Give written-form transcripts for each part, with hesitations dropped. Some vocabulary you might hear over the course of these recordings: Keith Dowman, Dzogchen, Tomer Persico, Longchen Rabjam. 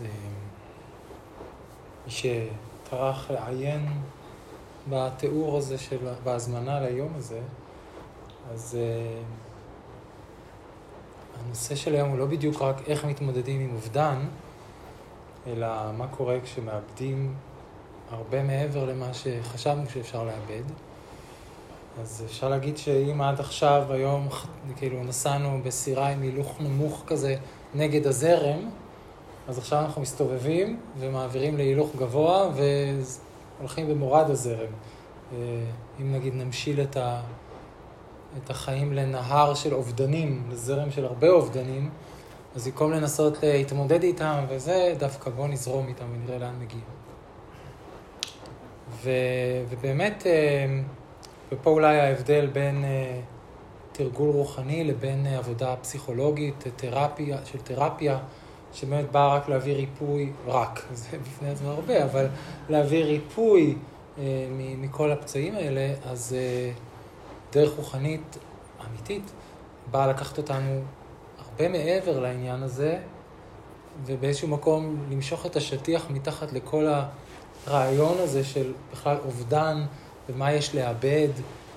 אז מי שטרח לעיין בתיאור הזה, בהזמנה ליום הזה, אז הנושא של היום הוא לא בדיוק רק איך מתמודדים עם אובדן, אלא מה קורה כשמאבדים הרבה מעבר למה שחשבנו שאפשר לאבד. אז אפשר להגיד שאם עד עכשיו, היום, כאילו נסענו בסירה עם הילוך נמוך כזה נגד הזרם, אז עכשיו אנחנו מסתובבים ומעבירים להילוך גבוה והולכים במורד הזרם. אם נגיד נמשיל את החיים לנהר של אובדנים, לזרם של הרבה אובדנים, אז במקום לנסות להתמודד איתם וזה, דווקא בוא נזרום איתם ונראה לאן מגיעים. ובאמת, ופה אולי ההבדל בין תרגול רוחני לבין עבודה פסיכולוגית, תרפיה, של תרפיה, שבאמת באה רק להביא ריפוי, זה בפני עצמו הרבה, אבל להביא ריפוי מכל הפצעים האלה, אז דרך רוחנית אמיתית באה לקחת אותנו הרבה מעבר לעניין הזה, ובאיזשהו מקום למשוך את השטיח מתחת לכל הרעיון הזה של בכלל אובדן, ומה יש לאבד,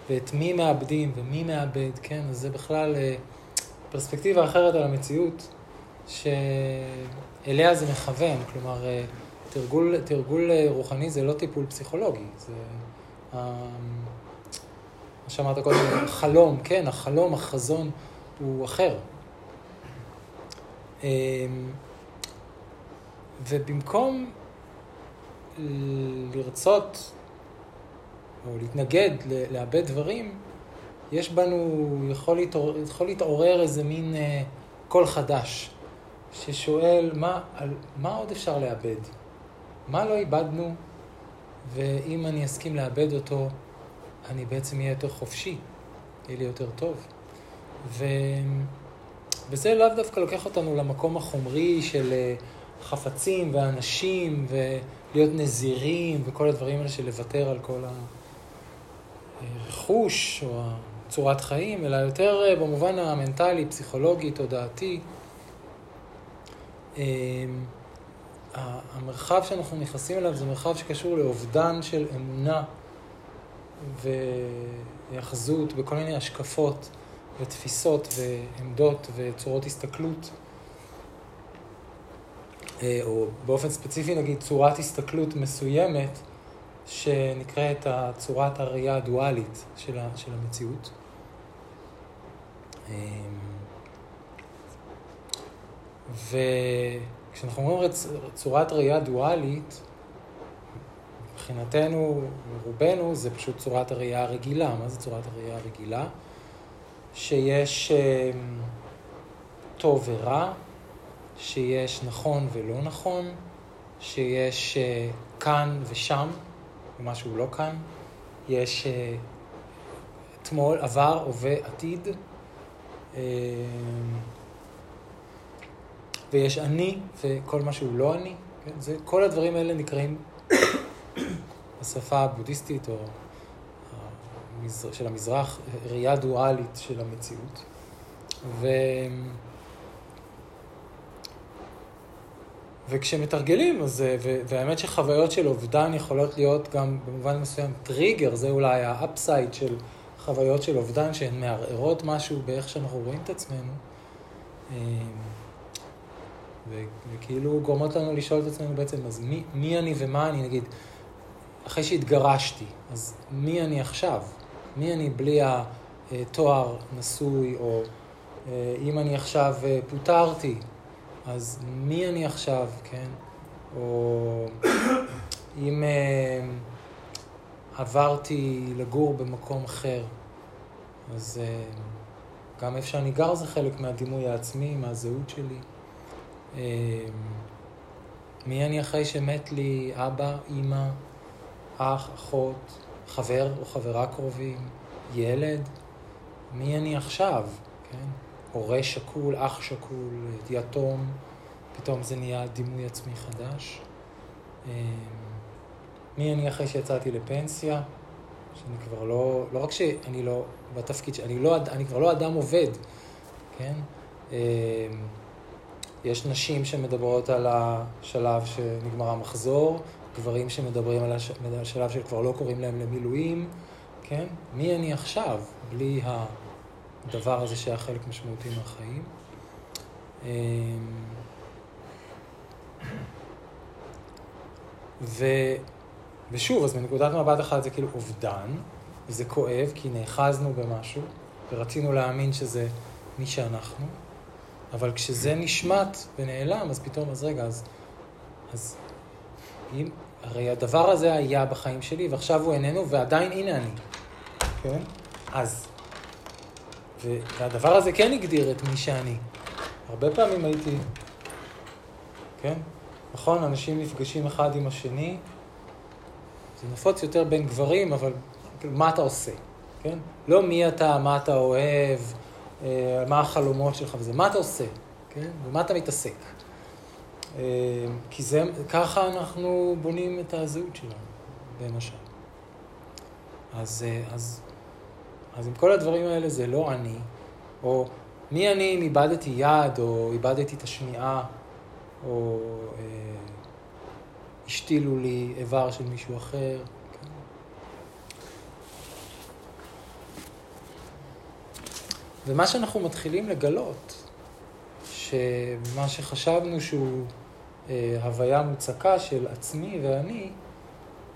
ואת מי מאבדים, ומי מאבד, כן? אז זה בכלל פרספקטיבה אחרת על המציאות, שאליה זה מכוון, כלומר, תרגול רוחני זה לא טיפול פסיכולוגי, זה, מה שאמרת קודם, חלום, כן, החלום, החזון הוא אחר. ובמקום לרצות, או להתנגד, לאבד דברים, יש בנו, יכול להתעורר איזה מין קול חדש, ששואל מה עוד אפשר לאבד? מה לא איבדנו? ואם אני אסכים לאבד אותו, אני בעצם יהיה יותר חופשי, יהיה לי יותר טוב. וזה לאו דווקא לוקח אותנו למקום החומרי של חפצים ואנשים, ולהיות נזירים, וכל הדברים האלה של לוותר על כל הרכוש או צורת חיים, אלא יותר במובן המנטלי, פסיכולוגי, תודעתי. המרחב שאנחנו נכנסים אליו זה מרחב שקשור לאובדן של אמונה ויחזות בכל מיני השקפות ותפיסות ועמדות וצורות הסתכלות, או באופן ספציפי נגיד צורת הסתכלות מסוימת שנקראת צורת הראייה הדואלית של המציאות. וכשאנחנו אומרים צורת ראייה דואלית, מבחינתנו, רובנו, זה פשוט צורת הראייה הרגילה. מה זה צורת הראייה הרגילה? שיש טוב ורע, שיש נכון ולא נכון, שיש כאן ושם, משהו לא כאן, יש אתמול, עבר, הווה, עתיד, ויש אני וכל מה שהוא לא אני. כן? זה, כל הדברים האלה נקראים בשפה הבודהיסטית או של המזרח, ראייה דואלית של המציאות. וכשמתרגלים, אז, והאמת שחוויות של אובדן יכולות להיות גם במובן מסוים טריגר, זה אולי האפסייד של חוויות של אובדן, שהן מערערות משהו באיך שאנחנו רואים את עצמנו, וכאילו גורמות לנו לשאול את עצמנו בעצם, אז מי אני ומה אני, נגיד, אחרי שהתגרשתי, אז מי אני עכשיו? מי אני בלי התואר נשוי, או אם אני עכשיו פוטרתי, אז מי אני עכשיו, כן? או אם עברתי לגור במקום אחר, אז גם איפה שאני גר זה חלק מהדימוי העצמי, מהזהות שלי. מי אני אחרי שמת לי אבא, אמא, אח, אחות, חבר או חברה קרובים, ילד? מי אני עכשיו, כן? הורה שקול, אח שקול, יתום, פתאום זה נהיה דימוי עצמי חדש. מי אני אחרי שיצאתי לפנסיה, שאני כבר לא רק שאני לא, בתפקיד שאני כבר לא אדם עובד, כן? יש נשים שמדברות על השלב שנגמר המחזור, גברים שמדברים על השלב שכבר לא קוראים להם למילואים, כן? מי אני עכשיו בלי הדבר הזה שהיה חלק משמעותי מהחיים? ושוב, אז מנקודת מבט אחת זה כאילו אובדן, זה כואב כי נאחזנו במשהו ורצינו להאמין שזה מי שאנחנו, אבל כשזה נשמט ונעלם, אז פתאום, אז רגע, אז אם, הרי הדבר הזה היה בחיים שלי, ועכשיו הוא איננו, ועדיין הנה אני. כן? אז. והדבר הזה כן הגדיר את מי שאני. הרבה פעמים הייתי, כן? נכון, אנשים נפגשים אחד עם השני, זה נפוץ יותר בין גברים, אבל מה אתה עושה? כן? לא מי אתה, מה אתה אוהב, מה החלומות שלך וזה, מה אתה עושה, כן? ומה אתה מתעסק. כי זה, ככה אנחנו בונים את הזהות שלנו, למשל. אז עם כל הדברים האלה זה לא אני, או מי אני אם איבדתי יד, או איבדתי את השמיעה, או השתילו לי איבר של מישהו אחר. כן? ומה שאנחנו מתחילים לגלות, שמה שחשבנו שהוא הוויה מוצקה של עצמי ואני,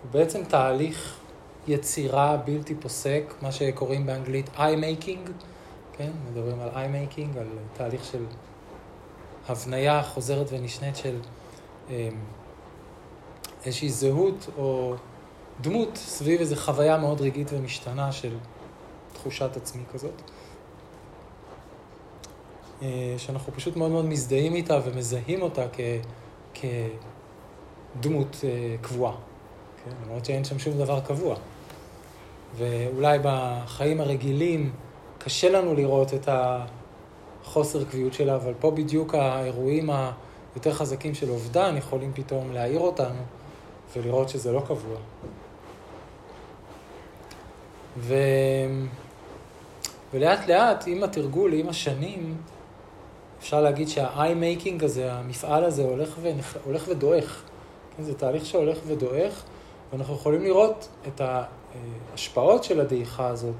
הוא בעצם תהליך יצירה בלתי פוסק, מה שקוראים באנגלית eye-making, כן? מדברים על eye-making, על תהליך של הבניה חוזרת ונשנית של איזושהי זהות או דמות סביב איזו חוויה מאוד רגעית ומשתנה של תחושת עצמי כזאת. שאנחנו פשוט מאוד מאוד מזדהים איתה ומזהים אותה כדמות קבועה. למרות שאין שם שום דבר קבוע. ואולי בחיים הרגילים קשה לנו לראות את החוסר קביעות שלה, אבל פה בדיוק האירועים היותר חזקים של אובדן יכולים פתאום להעיר אותנו ולראות שזה לא קבוע. ולאט לאט, עם התרגול, עם השנים, אפשר להגיד שה-eye-making הזה, המפעל הזה הולך ודועך. כן, זה תהליך שהולך ודועך, ואנחנו יכולים לראות את ההשפעות של הדעיכה הזאת,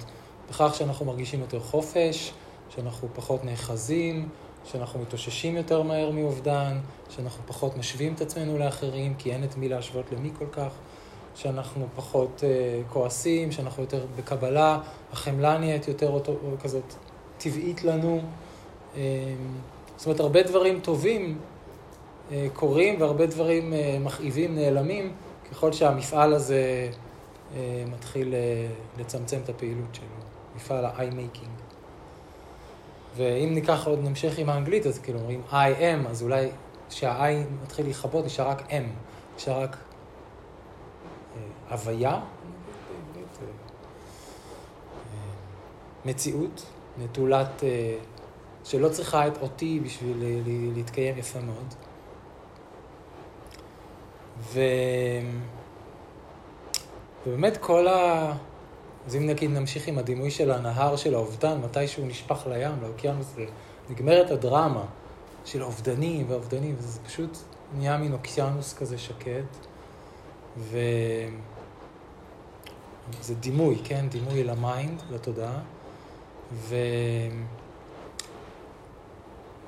בכך שאנחנו מרגישים יותר חופש, שאנחנו פחות נאחזים, שאנחנו מתאוששים יותר מהר מאובדן, שאנחנו פחות משווים את עצמנו לאחרים, כי אין את מי להשוות למי כל כך, שאנחנו פחות כועסים, שאנחנו יותר בקבלה, החמלה נהיית יותר כזאת טבעית לנו. זאת אומרת, הרבה דברים טובים קורים, והרבה דברים מכאיבים, נעלמים, ככל שהמפעל הזה מתחיל לצמצם את הפעילות שלו, מפעל ה-eye-making. ואם ניקח עוד נמשך עם האנגלית, אז כאילו אומרים I am, אז אולי שה-I מתחיל להיחבות, נשאר רק M, נשאר רק הוויה, מציאות, נטולת, שלא צריכה את אותי בשביל להתקיים יפה מאוד. ובאמת כל אז אם נגיד נמשיך עם הדימוי של הנהר של האובדן, מתי שהוא נשפך לים, לאוקיינוס, נגמרת הדרמה של האובדנים והאובדנים, וזה פשוט נהיה מין אוקיינוס כזה שקט. זה דימוי, כן? דימוי למיינד, לתודעה.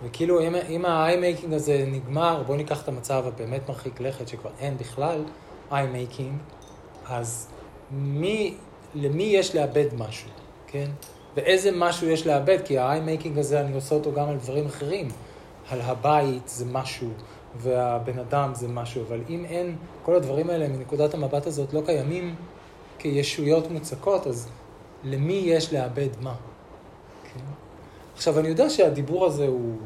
וכאילו, אם ה-eye-making הזה נגמר, בוא ניקח את המצב הבאמת מרחיק לכת, שכבר אין בכלל eye-making, אז למי יש לאבד משהו, כן? באיזה משהו יש לאבד? כי ה-eye-making הזה, אני עושה אותו גם על דברים אחרים. על הבית זה משהו, והבן אדם זה משהו, אבל אם אין, כל הדברים האלה מנקודת המבט הזאת לא קיימים כישויות מוצקות, אז למי יש לאבד מה? כן? עכשיו, אני יודע שהדיבור הזה הוא,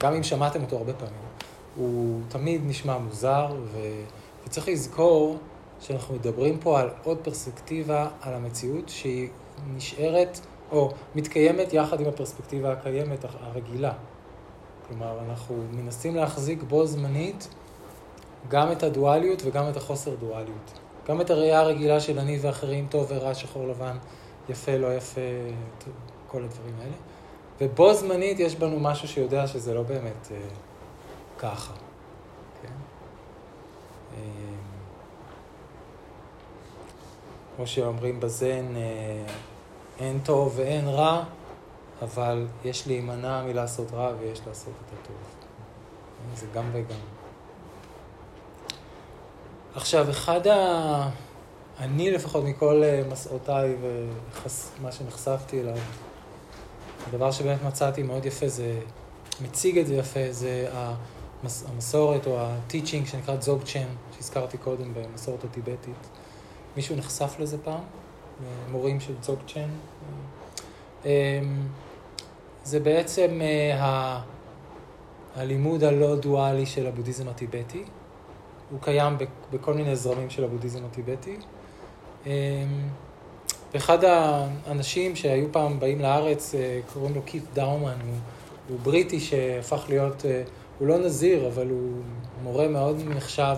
גם אם שמעתם אותו הרבה פעמים, הוא תמיד נשמע מוזר, וצריך לזכור שאנחנו מדברים פה על עוד פרספקטיבה על המציאות שהיא נשארת, או מתקיימת יחד עם הפרספקטיבה הקיימת, הרגילה. כלומר, אנחנו מנסים להחזיק בו זמנית גם את הדואליות וגם את החוסר דואליות. גם את הראייה הרגילה של אני ואחרים, טוב ורע, שחור לבן, יפה, לא יפה, כל הדברים האלה. ובו זמנית יש בנו משהו שיודע שזה לא באמת ככה. כמו שאומרים בזן, אין טוב ואין רע, אבל יש להימנע מלעשות רע ויש לעשות את הטוב. זה גם וגם. עכשיו, אני לפחות מכל מסעותיי ומה שנחשפתי אליו, הדבר שבאמת מצאתי מאוד יפה, זה מציג את זה יפה, זה המסורת או הטיצ'ינג שנקרא דזוגצ'ן, שהזכרתי קודם במסורת הטיבטית. מישהו נחשף לזה פעם? מורים של דזוגצ'ן? זה בעצם הלימוד הלא דואלי של הבודהיזם הטיבטי. הוא קיים בכל מיני זרמים של הבודהיזם הטיבטי. ואחד האנשים שהיו פעם באים לארץ, קוראים לו קית' דאומן, הוא בריטי שהפך להיות, הוא לא נזיר, אבל הוא מורה מאוד נחשב,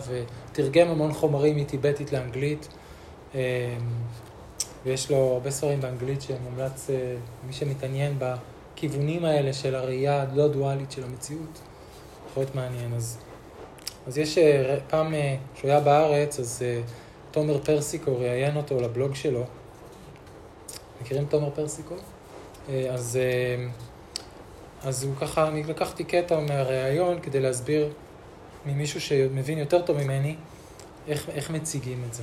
תרגם המון חומרים מטיבטית לאנגלית, ויש לו הרבה ספרים באנגלית שמומלץ, מי שמתעניין בכיוונים האלה של הראייה הלא דואלית של המציאות, פחות מעניין. אז יש פעם שהוא היה בארץ, אז תומר פרסיקו ראיין אותו לבלוג שלו. מכירים תומר פרסיקו? אז הוא ככה, אני לקחתי קטע מהראיון כדי להסביר ממישהו שמבין יותר טוב ממני איך מציגים את זה.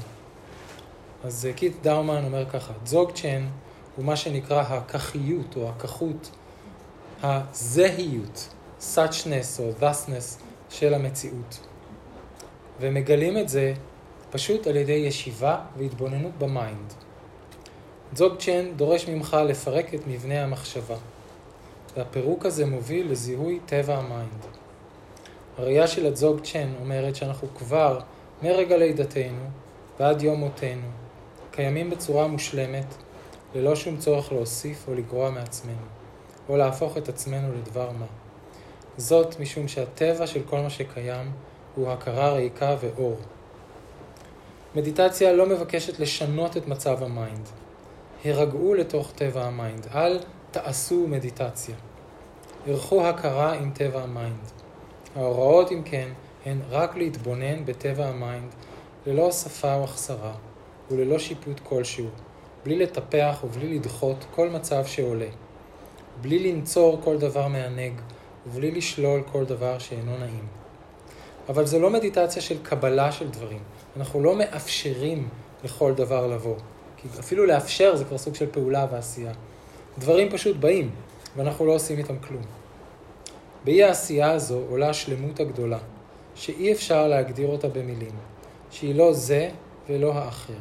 אז קית' דאומן אומר ככה, דזוגצ'ן הוא מה שנקרא הכחיות או הכחות, הזהיות, suchness או thusness של המציאות. ומגלים את זה פשוט על ידי ישיבה והתבוננות במיינד. דזוגצ'ן דורש ממך לפרק את מבנה המחשבה. והפירוק הזה מוביל לזיהוי טבע המיינד. הראייה של הדזוגצ'ן אומרת שאנחנו כבר מרגע לידתנו ועד יום מותנו קיימים בצורה מושלמת, ללא שום צורך להוסיף או לגרוע מעצמנו, או להפוך את עצמנו לדבר מה. זאת משום שהטבע של כל מה שקיים הוא הכרה ריקה ואור. מדיטציה לא מבקשת לשנות את מצב המיינד. הרגעו לתוך טבע המיינד, אל תעשו מדיטציה. ערכו הכרה עם טבע המיינד. ההוראות, אם כן, הן רק להתבונן בטבע המיינד, ללא השפה או החסרה, וללא שיפוט כלשהו, בלי לטפח ובלי לדחות כל מצב שעולה, בלי לנצור כל דבר מענג, ובלי לשלול כל דבר שאינו נעים. אבל זה לא מדיטציה של קבלה של דברים. אנחנו לא מאפשרים לכל דבר לבוא. כי אפילו לאפשר זה כבר סוג של פעולה ועשייה. דברים פשוט באים, ואנחנו לא עושים איתם כלום. באי העשייה הזו עולה השלמות הגדולה, שאי אפשר להגדיר אותה במילים, שהיא לא זה ולא האחר.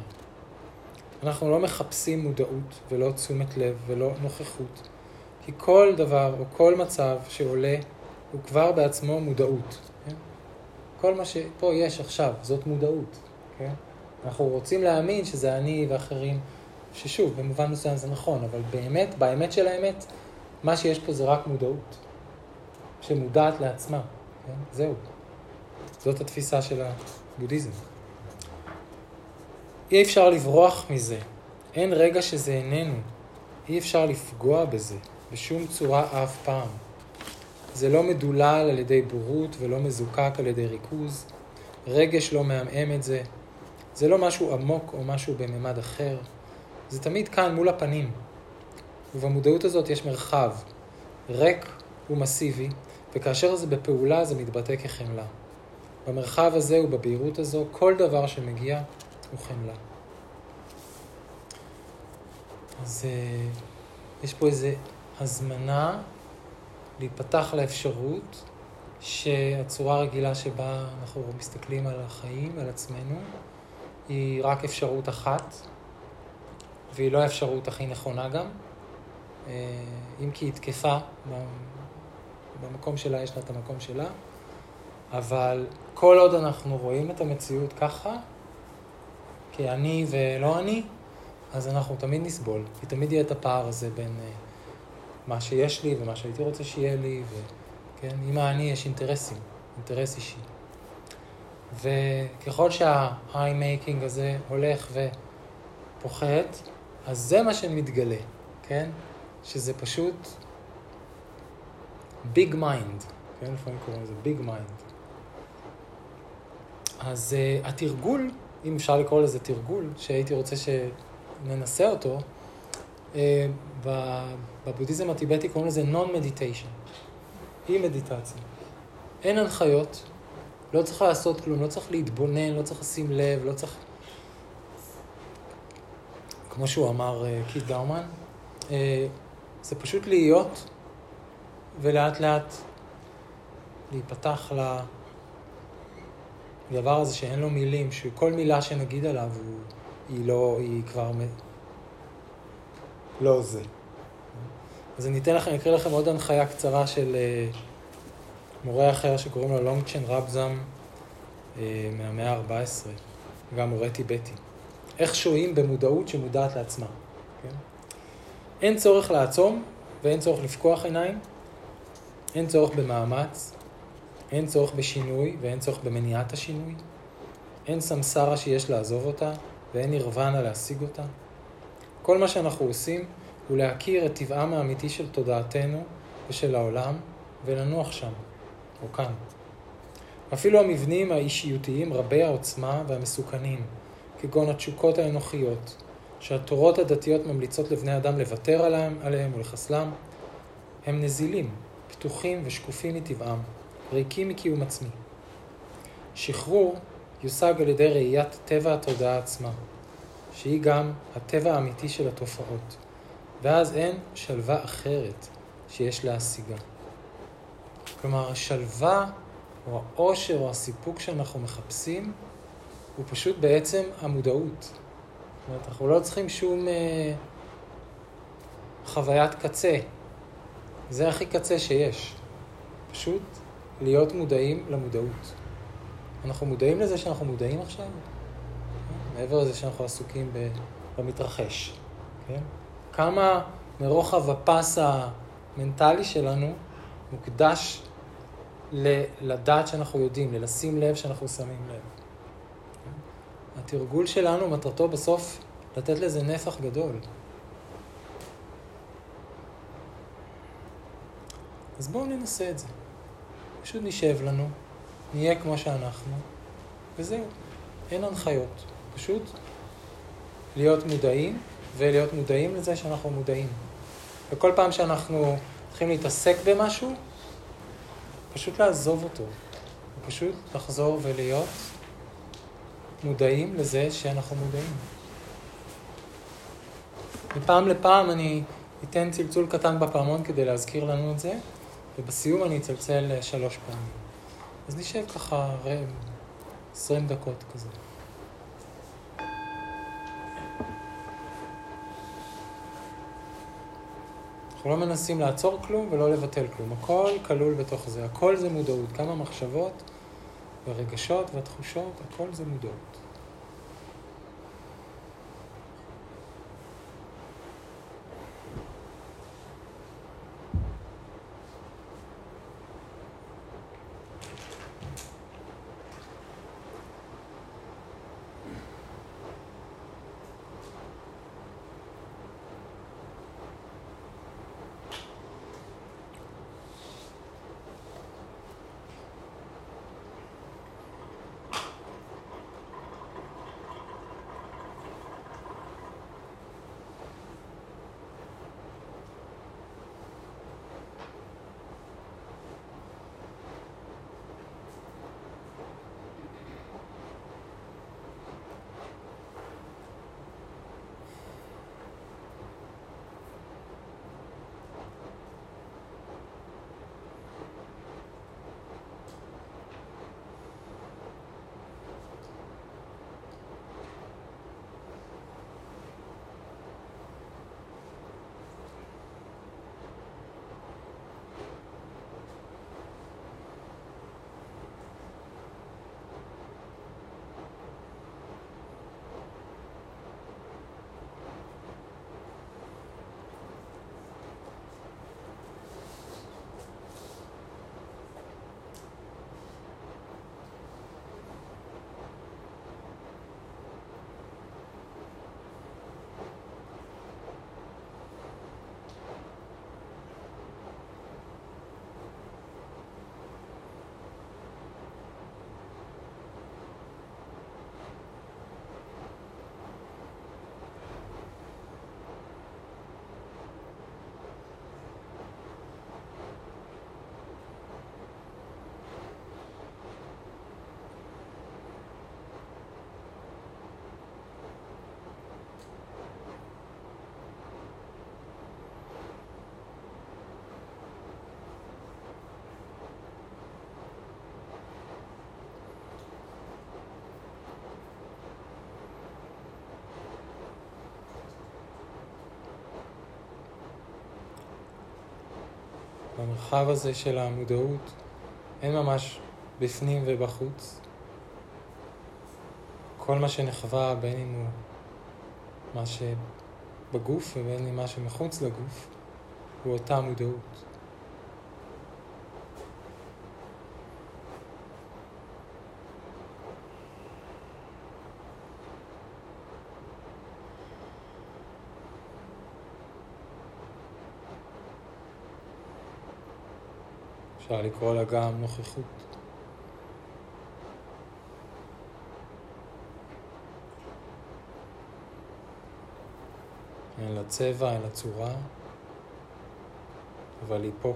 אנחנו לא מחפשים מודעות ולא תשומת לב ולא נוכחות, כי כל דבר או כל מצב שעולה הוא כבר בעצמו מודעות. כן? כל מה שפה יש עכשיו, זאת מודעות. כן? אנחנו רוצים להאמין שזה אני ואחרים, ששוב, במובן מסוים זה נכון, אבל באמת, באמת של האמת, מה שיש פה זה רק מודעות, שמודעת לעצמה. כן? זהו. זאת התפיסה של הבודהיזם. אי אפשר לברוח מזה. אין רגע שזה איננו. אי אפשר לפגוע בזה, בשום צורה אף פעם. זה לא מדולל על ידי בורות ולא מזוקק על ידי ריכוז. רגש לא מעמעם את זה. זה לא משהו עמוק או משהו בממד אחר. זה תמיד כאן מול הפנים. ובמודעות הזאת יש מרחב. ריק ומסיבי, וכאשר זה בפעולה זה מתבטא כחמלה. במרחב הזה ובבהירות הזו, כל דבר שמגיע הוא חמלה. אז יש פה איזו הזמנה להיפתח לאפשרות שהצורה הרגילה שבה אנחנו מסתכלים על החיים, על עצמנו, היא רק אפשרות אחת, והיא לא האפשרות הכי נכונה גם, אם כי היא תקפה, במקום שלה יש לה את המקום שלה, אבל כל עוד אנחנו רואים את המציאות ככה, כי אני ולא אני, אז אנחנו תמיד נסבול, כי תמיד יהיה את הפער הזה בין מה שיש לי ומה שהייתי רוצה שיהיה לי, וכן, עם האני יש אינטרסים, אינטרס אישי. וככל שה-eye-making הזה הולך ופוחת, אז זה מה שמתגלה, כן? שזה פשוט ביג מיינד, כן, לפעמים קוראים לזה ביג מיינד. אז התרגול, אם אפשר לקרוא לזה תרגול, שהייתי רוצה שננסה אותו, בבודהיזם הטיבטי קוראים לזה non-meditation, היא מדיטציה. אין הנחיות, לא צריך לעשות כלום, לא צריך להתבונן, לא צריך לשים לב, לא צריך... כמו שהוא אמר קית' דאומן, זה פשוט להיות ולאט לאט להיפתח לדבר הזה שאין לו מילים, שכל מילה שנגיד עליו היא כבר... לא זה. אז אני אקריא לכם עוד הנחיה קצרה של מורה אחר שקוראים לו לונגצ'ן רבזם מהמאה ה-14, גם מורה טיבטי. איך שוהים במודעות שמודעת לעצמה. כן? אין צורך לעצום ואין צורך לפקוח עיניים, אין צורך במאמץ, אין צורך בשינוי ואין צורך במניעת השינוי, אין סמסרה שיש לעזוב אותה ואין נירוונה להשיג אותה. כל מה שאנחנו עושים הוא להכיר את טבעם האמיתי של תודעתנו ושל העולם ולנוח שם, או כאן. אפילו המבנים האישיותיים רבי העוצמה והמסוכנים, כגון התשוקות האנוכיות, שהתורות הדתיות ממליצות לבני אדם לוותר עליהם ולחסלם, הם נזילים, פתוחים ושקופים מטבעם, ריקים מקיום עצמי. שחרור יושג על ידי ראיית טבע התודעה עצמה, שהיא גם הטבע האמיתי של התופעות, ואז אין שלווה אחרת שיש להשיגה. כלומר, השלווה או העושר או הסיפוק שאנחנו מחפשים הוא פשוט בעצם המודעות. זאת אומרת, אנחנו לא צריכים שום חוויית קצה. זה הכי קצה שיש. פשוט להיות מודעים למודעות. אנחנו מודעים לזה שאנחנו מודעים עכשיו? מעבר לזה שאנחנו עסוקים במתרחש. כן? כמה מרוחב הפס המנטלי שלנו מוקדש לדעת שאנחנו יודעים, לשים לב שאנחנו שמים לב. התרגול שלנו, מטרתו בסוף, לתת לזה נפח גדול. אז בואו ננסה את זה. פשוט נשב לנו, נהיה כמו שאנחנו, וזהו. אין הנחיות. פשוט להיות מודעים, ולהיות מודעים לזה שאנחנו מודעים. וכל פעם שאנחנו צריכים להתעסק במשהו, פשוט לעזוב אותו. פשוט לחזור ולהיות מודעים לזה שאנחנו מודעים. מפעם לפעם אני אתן צלצול קטן בפעמון כדי להזכיר לנו את זה, ובסיום אני אצלצל 3 פעמים. אז נשב ככה 20 דקות כזה. אנחנו לא מנסים לעצור כלום ולא לבטל כלום. הכל כלול בתוך זה. הכל זה מודעות. גם המחשבות והרגשות והתחושות, הכל זה מודעות. במרחב הזה של המודעות, אין ממש בפנים ובחוץ. כל מה שנחווה, בין אם הוא מה שבגוף ובין אם מה שמחוץ לגוף, הוא אותה מודעות. אפשר לקרוא לה גם נוכחות. אין לה צבע, אין לה צורה, אבל היא פה.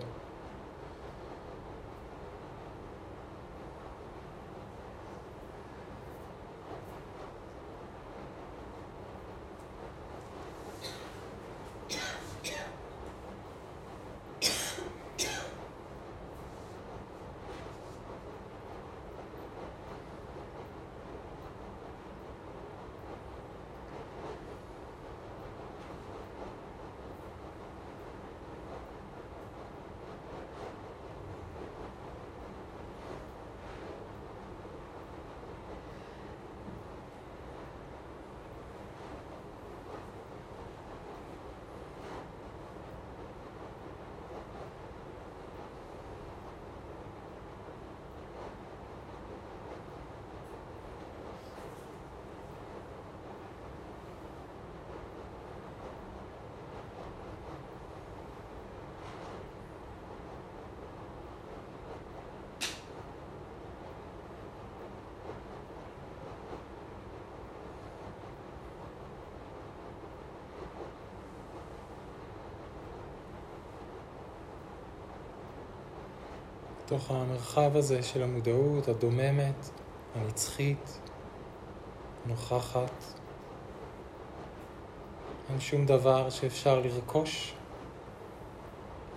בתוך המרחב הזה של המודעות הדוממת, הנצחית, נוכחת. אין שום דבר שאפשר לרכוש,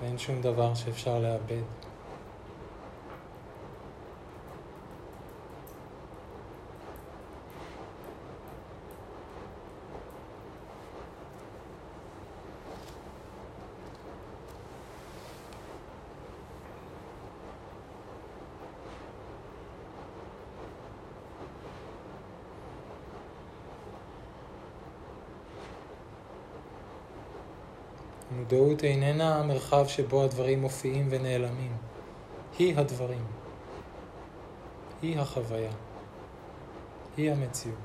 ואין שום דבר שאפשר לאבד. המודעות איננה המרחב שבו הדברים מופיעים ונעלמים. היא הדברים. היא החוויה. היא המציאות.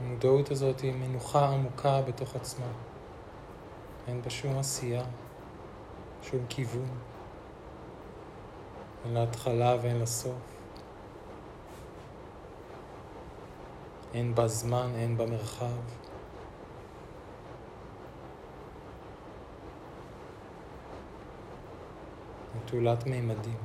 המודעות הזאת היא מנוחה עמוקה בתוך עצמה. אין בה שום עשייה, שום כיוון. אין לה התחלה ואין לה סוף. אין בה זמן, אין בה מרחב. נטולת מימדים.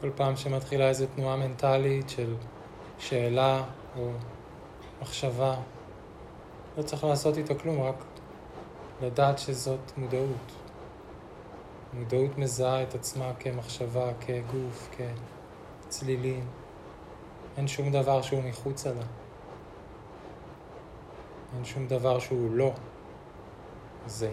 כל פעם שמתחילה איזו תנועה מנטלית של שאלה או מחשבה, לא צריך לעשות איתו כלום, רק לדעת שזאת מודעות. מודעות מזהה את עצמה כמחשבה, כגוף, כצלילים. אין שום דבר שהוא מחוץ עליה. אין שום דבר שהוא לא זה.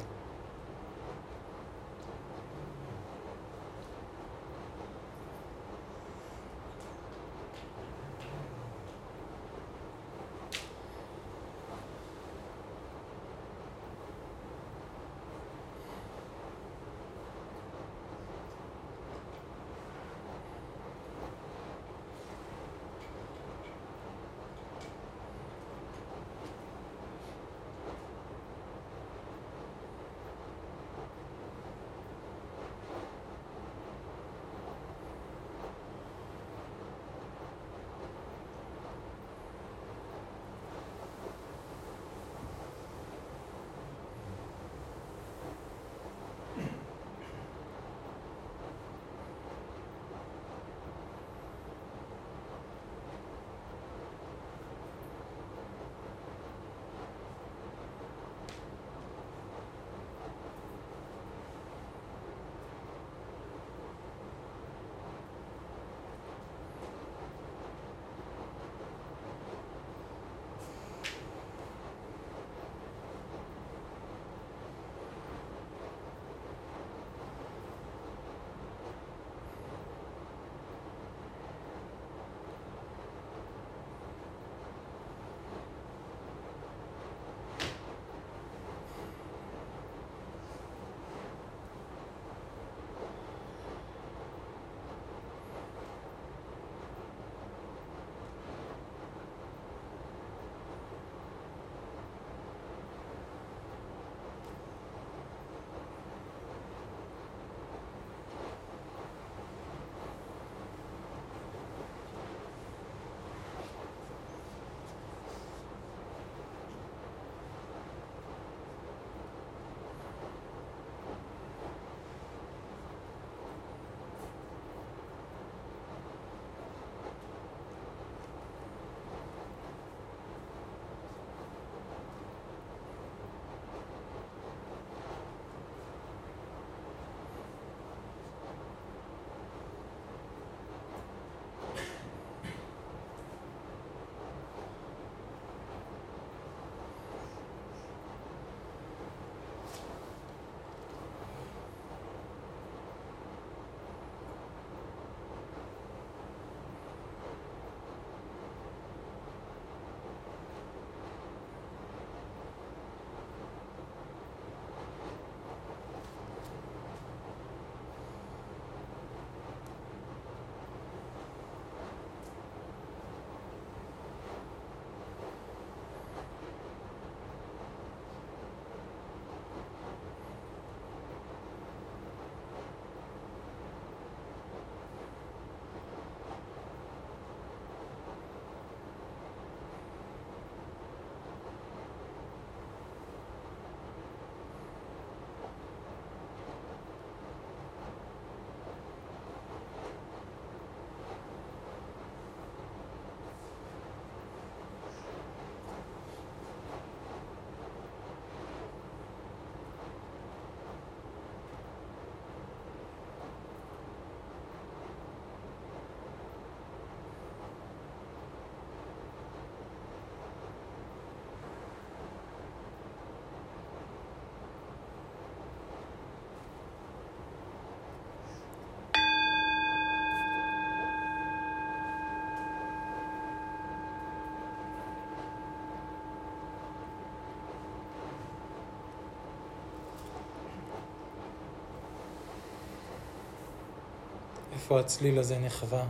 איפה הצליל הזה נחווה?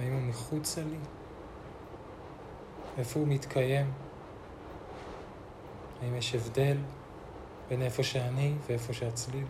האם הוא מחוץ לי? איפה הוא מתקיים? האם יש הבדל בין איפה שאני ואיפה שהצליל?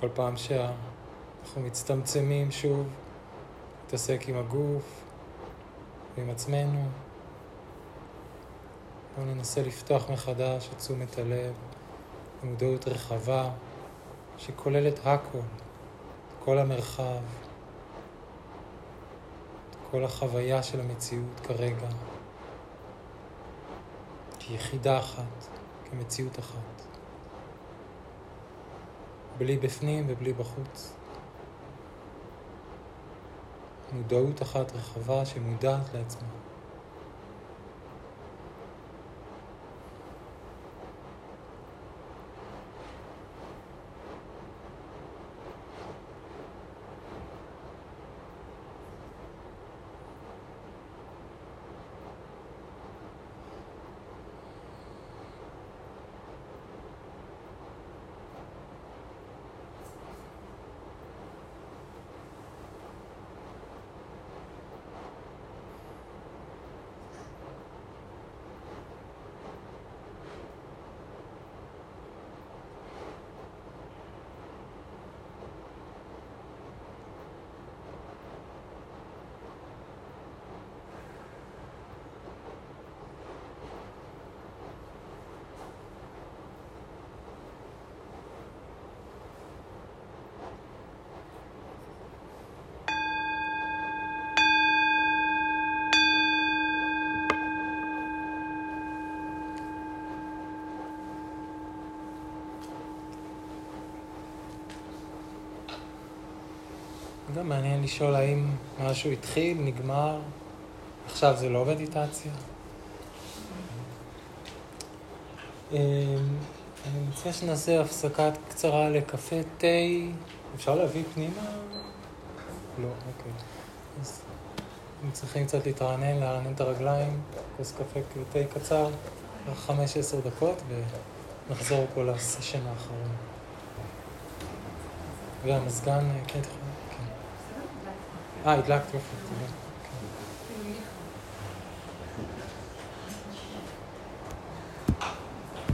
כל פעם שאנחנו מצטמצמים שוב, להתעסק עם הגוף ועם עצמנו. בואו ננסה לפתוח מחדש את תשומת הלב, למודעות רחבה שכוללת הכל, כל המרחב, כל החוויה של המציאות כרגע, כיחידה אחת, כמציאות אחת, בלי בפנים ובלי בחוץ. מודעות אחת רחבה שמודעת לעצמה. גם מעניין לשאול האם משהו התחיל, נגמר, עכשיו זה לא מדיטציה. אני מציע שנעשה הפסקה קצרה לקפה, תה. אפשר להביא פנימה? לא, אוקיי. אז אנחנו צריכים קצת להתרענן, להרענן את הרגליים, כוס קפה ותה קצר, 5-10 דקות, ונחזור פה לסשן האחרון. והמזגן, כן, תכף. הדלקת יופי.